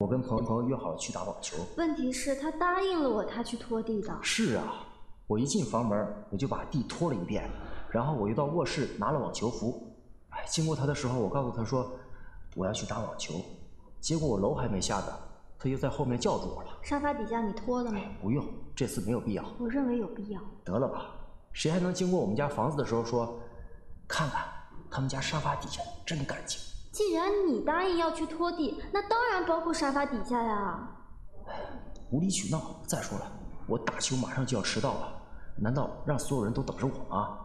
我跟朋友约好了去打网球。问题是，他答应了我，他去拖地的。是啊，我一进房门，我就把地拖了一遍，然后我又到卧室拿了网球服。哎，经过他的时候，我告诉他说我要去打网球，结果我楼还没下呢，他又在后面叫住我了。沙发底下你拖了吗？哎，不用，这次没有必要。我认为有必要。得了吧，谁还能经过我们家房子的时候说，看看他们家沙发底下真干净。 既然你答应要去拖地，那当然包括沙发底下呀！无理取闹！再说了，我打球马上就要迟到了，难道让所有人都等着我吗？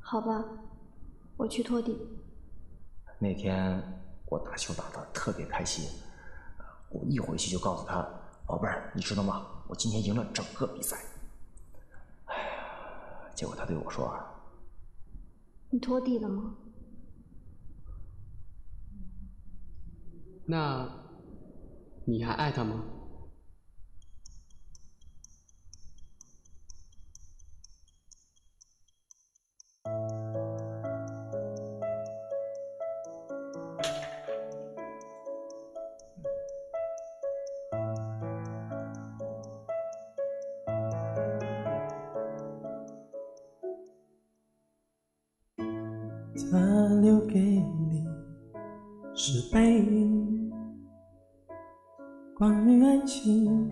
好吧，我去拖地。那天我打球打得特别开心，我一回去就告诉他：“宝贝儿，你知道吗？我今天赢了整个比赛。”哎呀，结果他对我说：“你拖地了吗？” 那，你还爱他吗？他留给你是背影。 关于爱情，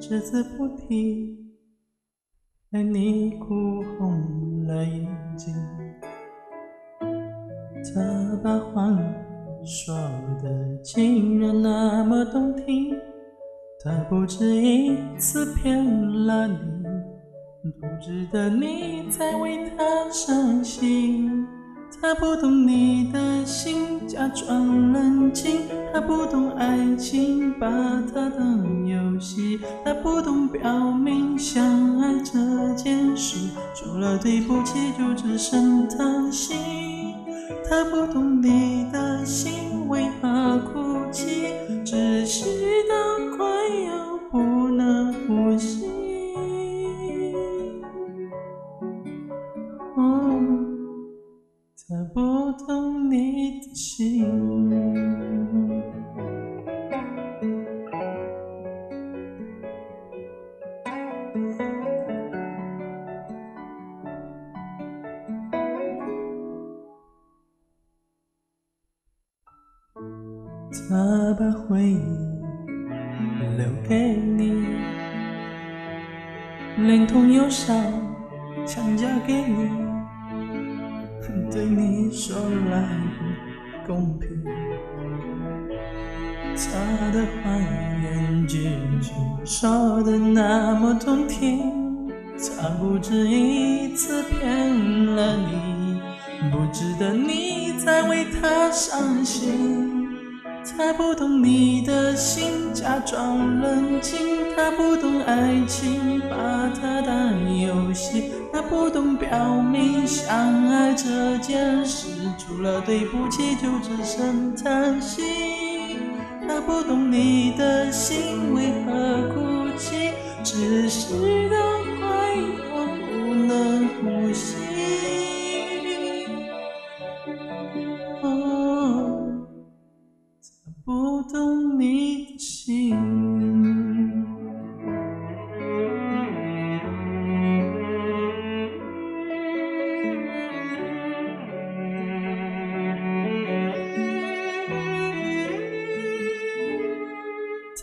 只字不提。爱你哭红了眼睛，他把话说的竟然那么动听。他不止一次骗了你，不值得你再为他伤心。他不懂你的心，假装冷静。 他不懂爱情，把它当游戏；他不懂表明相爱这件事，除了对不起就只剩叹息。他不懂你的心为何哭泣，窒息到快要不能呼吸。哦，他不懂你的心。 他把回忆留给你，连同忧伤强加给你，对你说来不公平。他的谎言句句说的那么动听，他不止一次骗了你，不值得你再为他伤心。 他不懂你的心，假装冷静；他不懂爱情，把它当游戏；他不懂表明相爱这件事，除了对不起就只剩叹息。他不懂你的心为何哭泣，窒息到快要不能呼吸。 不懂你的心。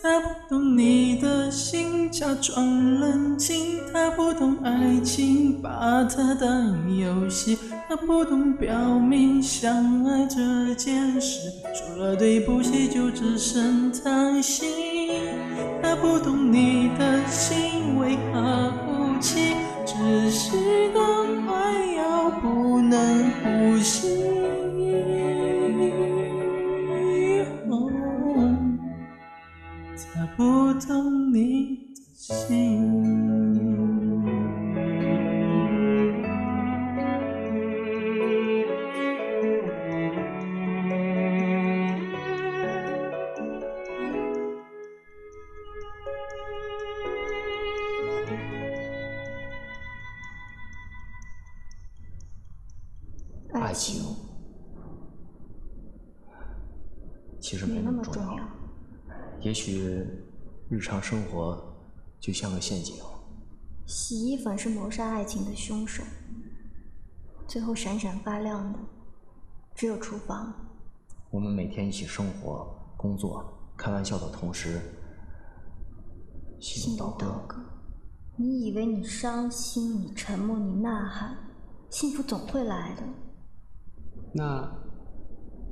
他不懂你的心，假装冷静；他不懂爱情，把它当游戏。 他不懂表明相爱这件事，除了对不起就只剩叹息。他不懂你的心为何哭泣，窒息到快要不能呼吸。哦，他不懂你的心。 爱情其实没那么重要。也许日常生活就像个陷阱。洗衣粉是谋杀爱情的凶手，最后闪闪发亮的只有厨房。我们每天一起生活、工作、开玩笑的同时，心有刀割。你以为你伤心，你沉默，你呐喊，幸福总会来的。那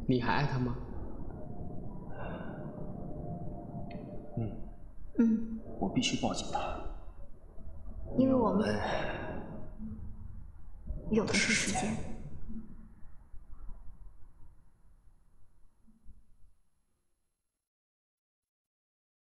你还爱他吗？嗯，我必须抱紧他，因为我们有的是时间。